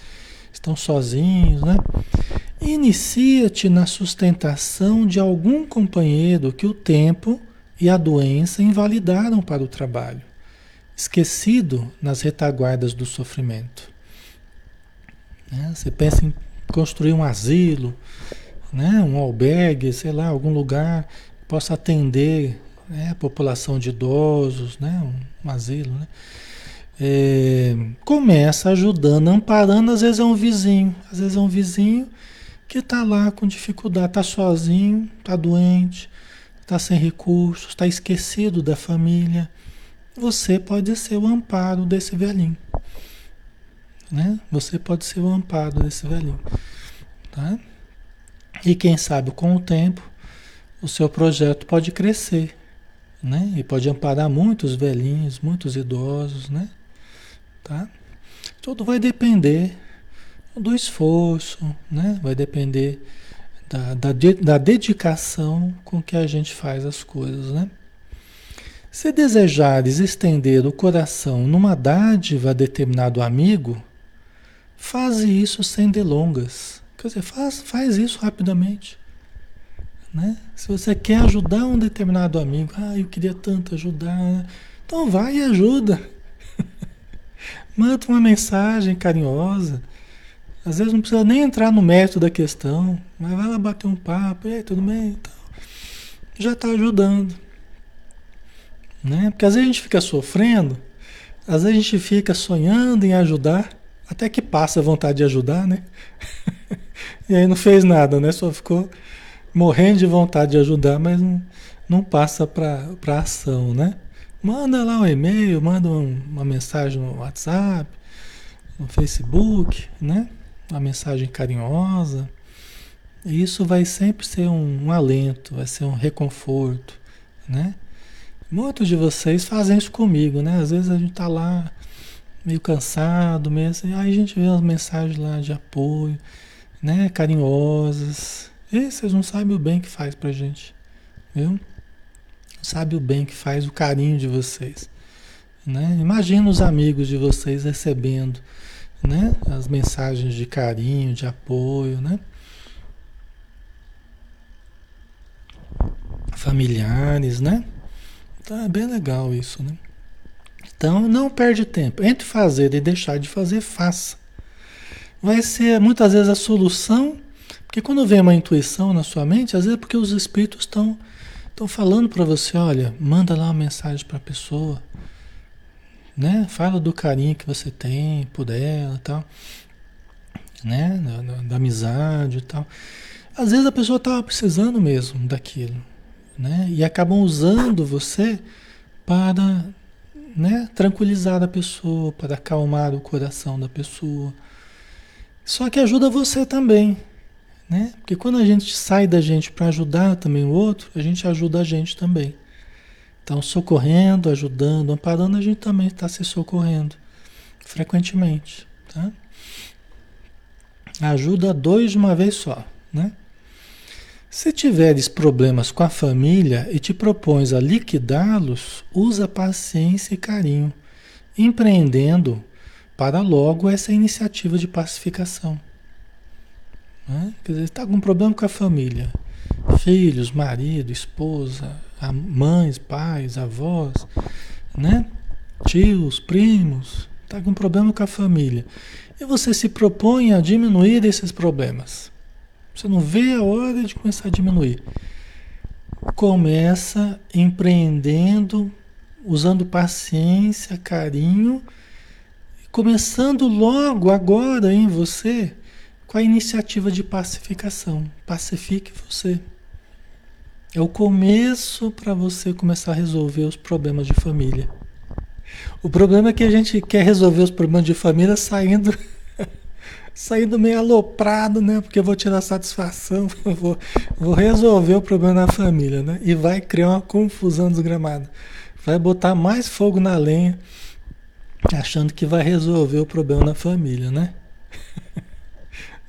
estão sozinhos, né, inicia-te na sustentação de algum companheiro que o tempo e a doença invalidaram para o trabalho, esquecido nas retaguardas do sofrimento. Né? Você pensa em construir um asilo, né? Um albergue, sei lá, algum lugar que possa atender, né, a população de idosos, né? um, um asilo. Né? É, começa ajudando, amparando, às vezes é um vizinho, às vezes é um vizinho que está lá com dificuldade, está sozinho, está doente, está sem recursos, está esquecido da família. Você pode ser o amparo desse velhinho, né? Você pode ser o amparo desse velhinho, tá? E quem sabe com o tempo o seu projeto pode crescer, né? E pode amparar muitos velhinhos, muitos idosos, né? Tá? Tudo vai depender do esforço, né? Vai depender Da, da, da dedicação com que a gente faz as coisas, né? Se desejares estender o coração numa dádiva a determinado amigo, faze isso sem delongas. Quer dizer, faz, faz isso rapidamente, né? Se você quer ajudar um determinado amigo, ah, eu queria tanto ajudar, então vai e ajuda. Manda uma mensagem carinhosa. Às vezes não precisa nem entrar no mérito da questão, mas vai lá bater um papo, e aí, tudo bem, então, já está ajudando. Né? Porque às vezes a gente fica sofrendo, Às vezes a gente fica sonhando em ajudar, até que passa a vontade de ajudar, né? E aí não fez nada, né? Só ficou morrendo de vontade de ajudar, mas não, não passa para a ação, né? Manda lá um e-mail, manda uma mensagem no WhatsApp, no Facebook, né? Uma mensagem carinhosa. E isso vai sempre ser um, um alento, vai ser um reconforto, né? Muitos de vocês fazem isso comigo, né? Às vezes a gente tá lá meio cansado mesmo, e aí a gente vê umas mensagens lá de apoio, né? Carinhosas. E vocês não sabem o bem que faz pra gente, viu? Não sabe o bem que faz o carinho de vocês, né? Imagina os amigos de vocês recebendo, né? As mensagens de carinho, de apoio, né? Familiares, né? Tá, é bem legal isso, né? Então não perde tempo. Entre fazer e deixar de fazer, faça. Vai ser muitas vezes a solução, porque quando vem uma intuição na sua mente, às vezes é porque os espíritos estão estão falando para você, olha, manda lá uma mensagem para a pessoa, né? Fala do carinho que você tem por ela, tal, né? Da, da, da amizade e tal. Às vezes a pessoa estava precisando mesmo daquilo, né? E acabam usando você para, né, tranquilizar a pessoa, para acalmar o coração da pessoa. Só que ajuda você também, né? Porque quando a gente sai da gente para ajudar também o outro, a gente ajuda a gente também. Então, socorrendo, ajudando, amparando, a gente também está se socorrendo frequentemente, tá? Ajuda dois de uma vez só, né? Se tiveres problemas com a família e te propões a liquidá-los, usa paciência e carinho, empreendendo para logo essa iniciativa de pacificação. Né? Quer dizer, está com um problema com a família, filhos, marido, esposa, mães, pais, avós, né? Tios, primos, está com um problema com a família. E você se propõe a diminuir esses problemas. Você não vê a hora de começar a diminuir. Começa empreendendo, usando paciência, carinho, começando logo agora em você com a iniciativa de pacificação. Pacifique você. É o começo para você começar a resolver os problemas de família. O problema é que a gente quer resolver os problemas de família saindo... saindo meio aloprado, né? Porque eu vou tirar satisfação, vou, vou resolver o problema da família, né? E vai criar uma confusão desgramada. Vai botar mais fogo na lenha, achando que vai resolver o problema da família, né?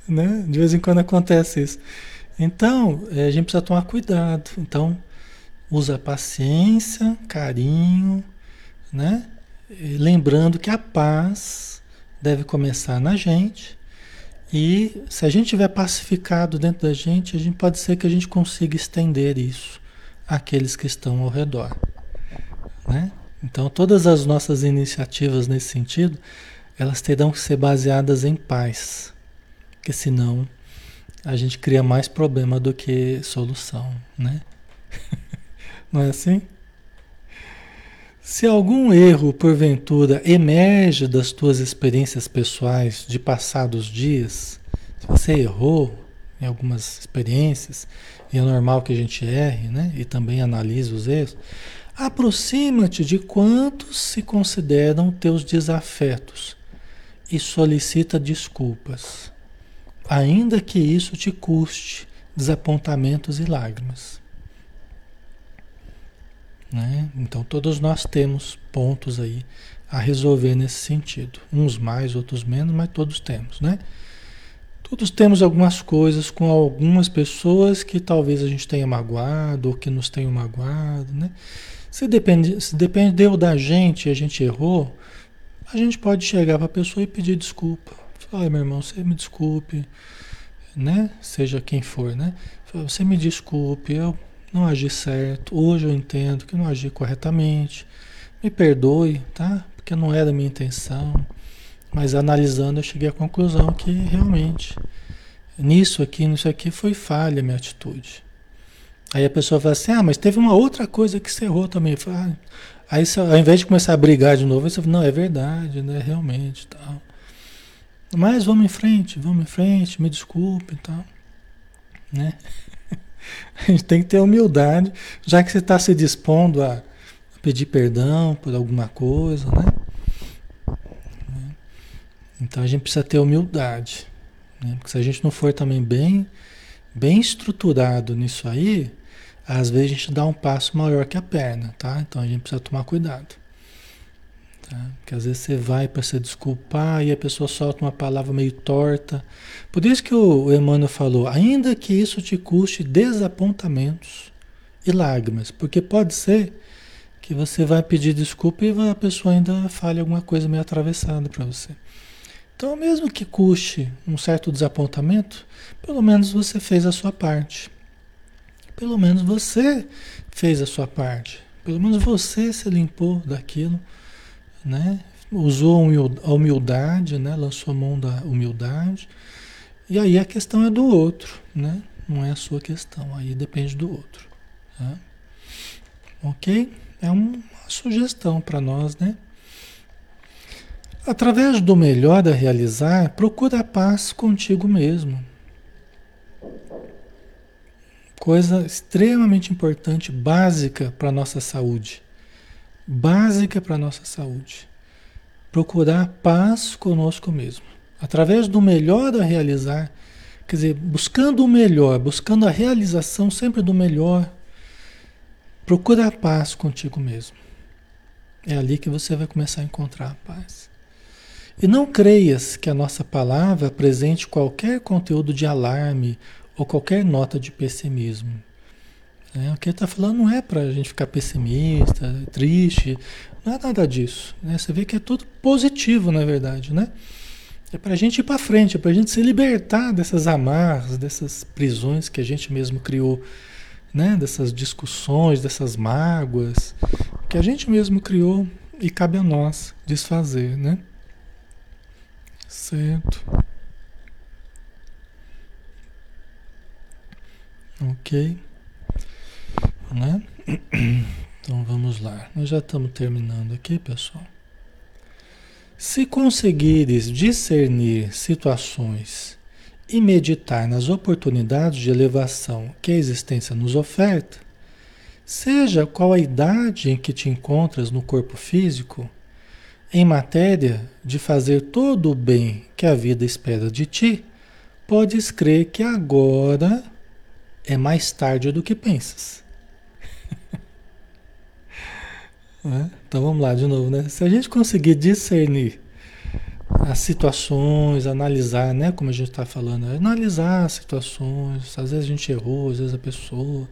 Né? De vez em quando acontece isso. Então, a gente precisa tomar cuidado. Então, usa paciência, carinho, né? E lembrando que a paz deve começar na gente. E se a gente tiver pacificado dentro da gente, a gente pode ser que a gente consiga estender isso àqueles que estão ao redor, né? Então todas as nossas iniciativas nesse sentido, elas terão que ser baseadas em paz, porque senão a gente cria mais problema do que solução, né? Não é assim? Se algum erro, porventura, emerge das tuas experiências pessoais de passados dias, se você errou em algumas experiências, e é normal que a gente erre, né? E também analise os erros, aproxima-te de quantos se consideram teus desafetos e solicita desculpas, ainda que isso te custe desapontamentos e lágrimas. Né? Então todos nós temos pontos aí a resolver nesse sentido, uns mais, outros menos, mas todos temos, né? Todos temos algumas coisas com algumas pessoas que talvez a gente tenha magoado ou que nos tenham magoado, né? Se, depende, se dependeu da gente e a gente errou, a gente pode chegar para a pessoa e pedir desculpa. Fala, meu irmão, você me desculpe, né? Seja quem for, né? Fala, você me desculpe, eu não agi certo, hoje eu entendo que não agi corretamente, me perdoe, tá? Porque não era a minha intenção, mas analisando eu cheguei à conclusão que realmente, nisso aqui, nisso aqui foi falha a minha atitude. Aí a pessoa fala assim, ah, mas teve uma outra coisa que você errou também. Falo, ah, Aí, ao invés de começar a brigar de novo, você fala, não, é verdade, né, realmente, tal. Mas vamos em frente, vamos em frente, me desculpe e tal, né? A gente tem que ter humildade, já que você está se dispondo a pedir perdão por alguma coisa, né? Então a gente precisa ter humildade, né? Porque se a gente não for também bem, bem estruturado nisso aí, às vezes a gente dá um passo maior que a perna, tá? Então a gente precisa tomar cuidado, tá? Porque às vezes você vai para se desculpar e a pessoa solta uma palavra meio torta. Por isso que o Emmanuel falou, ainda que isso te custe desapontamentos e lágrimas, porque pode ser que você vai pedir desculpa e a pessoa ainda fale alguma coisa meio atravessada para você. Então, mesmo que custe um certo desapontamento, pelo menos você fez a sua parte. Pelo menos você fez a sua parte. Pelo menos você se limpou daquilo, né? Usou a humildade, né? Lançou a mão da humildade. E aí a questão é do outro, né? Não é a sua questão. Aí depende do outro, tá? Ok? É uma sugestão para nós, né? Através do melhor a realizar, procura a paz contigo mesmo. Coisa extremamente importante, básica para a nossa saúde. Básica para a nossa saúde. Procurar paz conosco mesmo. Através do melhor a realizar, quer dizer, buscando o melhor, buscando a realização sempre do melhor, procura a paz contigo mesmo. É ali que você vai começar a encontrar a paz. E não creias que a nossa palavra apresente qualquer conteúdo de alarme ou qualquer nota de pessimismo. É, o que ele está falando não é para a gente ficar pessimista, triste, não é nada disso, né? Você vê que é tudo positivo, na verdade, né? É para a gente ir para frente, é para a gente se libertar dessas amarras, dessas prisões que a gente mesmo criou, né? Dessas discussões, dessas mágoas, que a gente mesmo criou e cabe a nós desfazer, né? Certo. Ok. Né? Então vamos lá. Nós já estamos terminando aqui, pessoal. Se conseguires discernir situações e meditar nas oportunidades de elevação que a existência nos oferta, seja qual a idade em que te encontras no corpo físico, em matéria de fazer todo o bem que a vida espera de ti, podes crer que agora é mais tarde do que pensas. É? Então vamos lá de novo, né? Se a gente conseguir discernir as situações, analisar, né? Como a gente está falando, analisar as situações, às vezes a gente errou, às vezes a pessoa,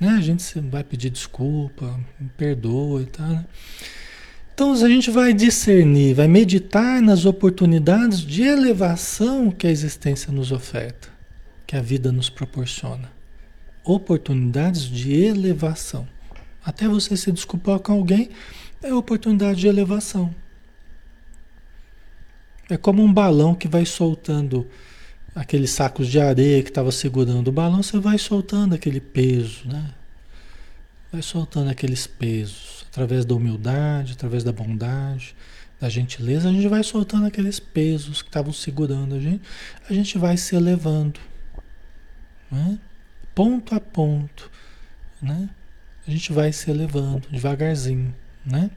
né? A gente vai pedir desculpa, perdoa e tal, né? Então a gente vai discernir, vai meditar nas oportunidades de elevação que a existência nos oferta, que a vida nos proporciona. Oportunidades de elevação. Até você se desculpar com alguém, é oportunidade de elevação. É como um balão que vai soltando aqueles sacos de areia que estava segurando o balão, você vai soltando aquele peso, né? Vai soltando aqueles pesos. Através da humildade, através da bondade, da gentileza, a gente vai soltando aqueles pesos que estavam segurando a gente, a gente vai se elevando, né? Ponto a ponto, né? A gente vai se elevando devagarzinho, né?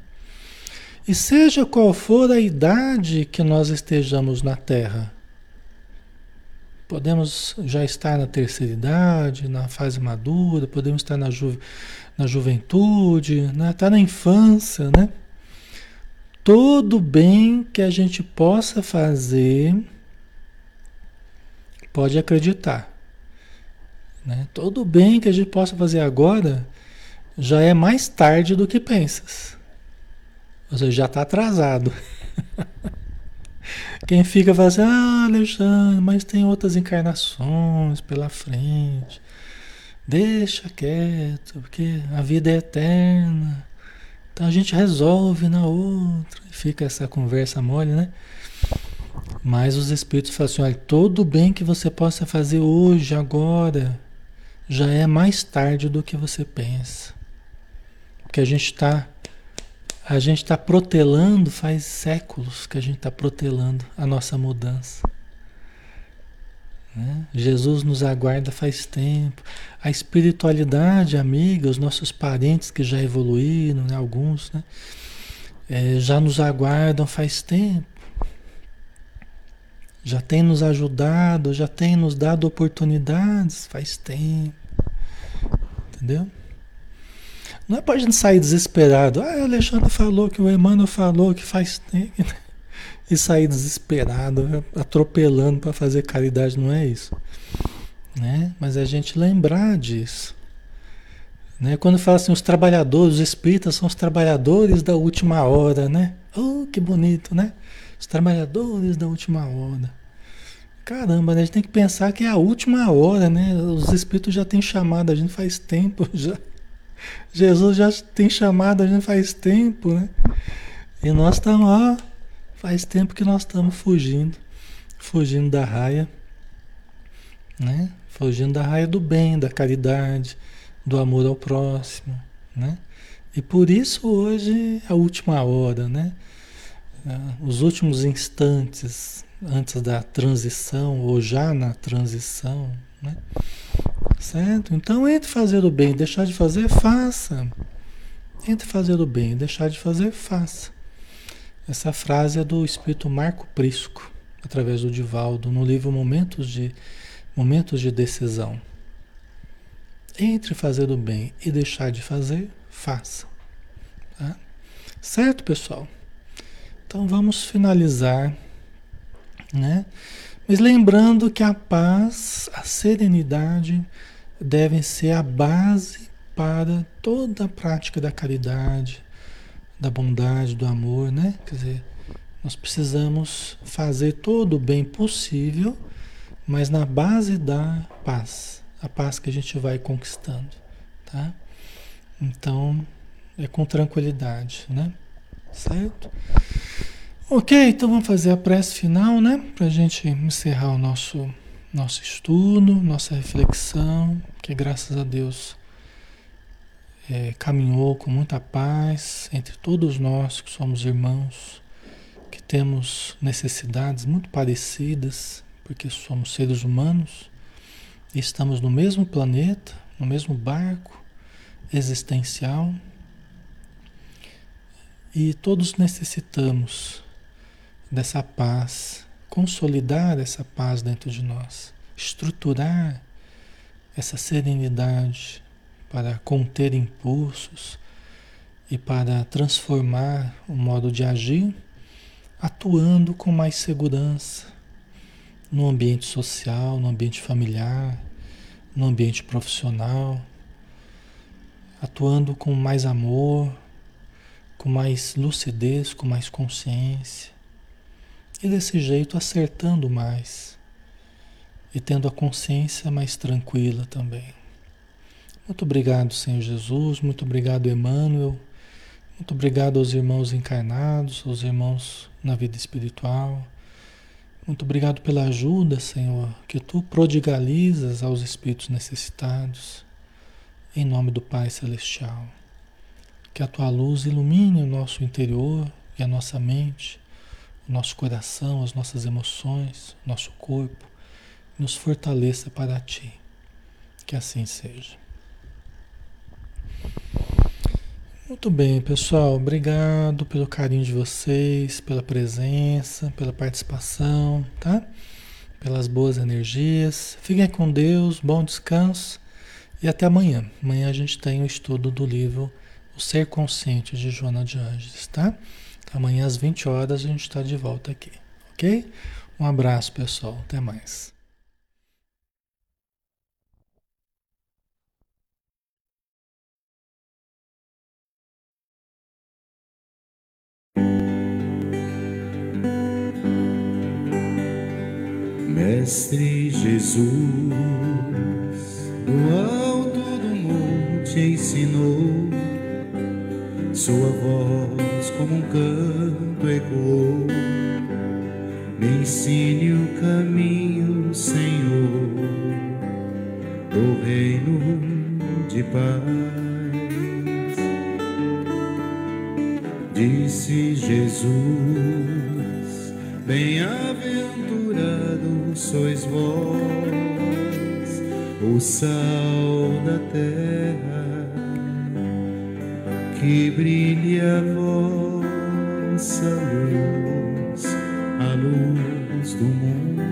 E seja qual for a idade que nós estejamos na Terra, podemos já estar na terceira idade, na fase madura, podemos estar na, ju na juventude, né? Até na infância, né? Todo bem que a gente possa fazer, pode acreditar, né? Todo bem que a gente possa fazer agora, já é mais tarde do que pensas. Ou seja, já está atrasado. Quem fica fala assim, ah, Alexandre, mas tem outras encarnações pela frente, deixa quieto, porque a vida é eterna, então a gente resolve na outra, e fica essa conversa mole, né? Mas os espíritos falam assim, olha, todo bem que você possa fazer hoje, agora, já é mais tarde do que você pensa, porque a gente está A gente está protelando, faz séculos que a gente está protelando a nossa mudança. Né? Jesus nos aguarda faz tempo. A espiritualidade amiga, os nossos parentes que já evoluíram, né? Alguns, né? É, já nos aguardam faz tempo. Já tem nos ajudado, já tem nos dado oportunidades faz tempo. Entendeu? Não é para a gente sair desesperado. Ah, o Alexandre falou que o Emmanuel falou que faz tempo. E sair desesperado, atropelando para fazer caridade, não é isso. Né? Mas é a gente lembrar disso. Né? Quando fala assim, os trabalhadores, os espíritas são os trabalhadores da última hora, né? Oh, que bonito, né? Os trabalhadores da última hora. Caramba, né? A gente tem que pensar que é a última hora, né? Os espíritos já têm chamado a gente faz tempo já. Jesus já tem chamado a gente faz tempo, né? E nós estamos, ó, faz tempo que nós estamos fugindo, fugindo da raia, né? Fugindo da raia do bem, da caridade, do amor ao próximo, né? E por isso hoje é a última hora, né? Os últimos instantes antes da transição, ou já na transição, né? Certo? Então, entre fazer o bem e deixar de fazer, faça. Entre fazer o bem e deixar de fazer, faça. Essa frase é do espírito Marco Prisco, através do Divaldo, no livro Momentos de, Momentos de Decisão. Entre fazer o bem e deixar de fazer, faça. Tá? Certo, pessoal? Então, vamos finalizar, né? Mas lembrando que a paz, a serenidade devem ser a base para toda a prática da caridade, da bondade, do amor, né? Quer dizer, nós precisamos fazer todo o bem possível, mas na base da paz, a paz que a gente vai conquistando, tá? Então, é com tranquilidade, né? Certo? Ok, então vamos fazer a prece final, né? Para a gente encerrar o nosso, nosso estudo, nossa reflexão, que graças a Deus é, caminhou com muita paz entre todos nós que somos irmãos, que temos necessidades muito parecidas, porque somos seres humanos e estamos no mesmo planeta, no mesmo barco existencial e todos necessitamos dessa paz, consolidar essa paz dentro de nós, estruturar essa serenidade para conter impulsos e para transformar o modo de agir, atuando com mais segurança no ambiente social, no ambiente familiar, no ambiente profissional, atuando com mais amor, com mais lucidez, com mais consciência. E desse jeito acertando mais e tendo a consciência mais tranquila também. Muito obrigado, Senhor Jesus, muito obrigado, Emmanuel, muito obrigado aos irmãos encarnados, aos irmãos na vida espiritual. Muito obrigado pela ajuda, Senhor, que Tu prodigalizas aos espíritos necessitados, em nome do Pai Celestial. Que a Tua luz ilumine o nosso interior e a nossa mente, nosso coração, as nossas emoções, nosso corpo, nos fortaleça para Ti. Que assim seja. Muito bem, pessoal. Obrigado pelo carinho de vocês, pela presença, pela participação, tá? Pelas boas energias. Fiquem com Deus, bom descanso e até amanhã. Amanhã a gente tem o estudo do livro O Ser Consciente, de Joana de Angeles, tá? Amanhã às vinte horas a gente está de volta aqui, ok? Um abraço, pessoal. Até mais. Mestre Jesus, do alto do monte ensinou. Sua voz como um canto ecoou. Me ensine o caminho, Senhor, do reino de paz. Disse Jesus: bem-aventurados sois vós, o sal da terra, que brilha a vossa luz, a luz do mundo.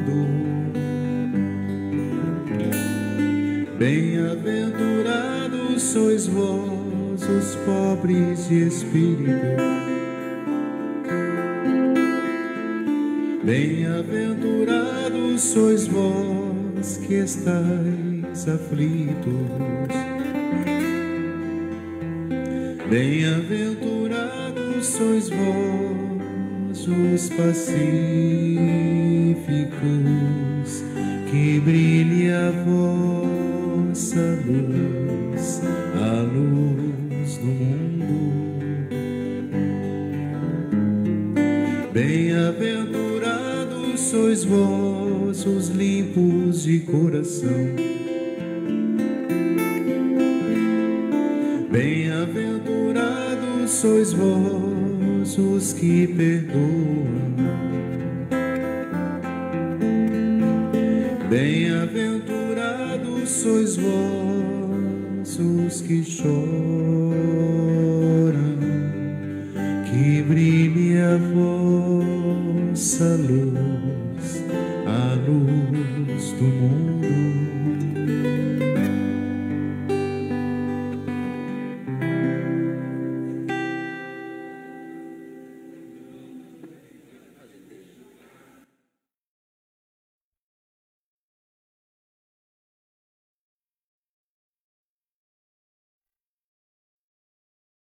Bem-aventurados sois vós, os pobres de espírito. Bem-aventurados sois vós que estáis aflitos. Bem-aventurados sois vós os pacíficos, que brilha a vossa luz, a luz do mundo. Bem-aventurados sois vós os limpos de coração. Bem-aventurados sois vós os que perdoam. Bem-aventurados sois vós os que choram, que brilhe a vossa luz, a luz do mundo.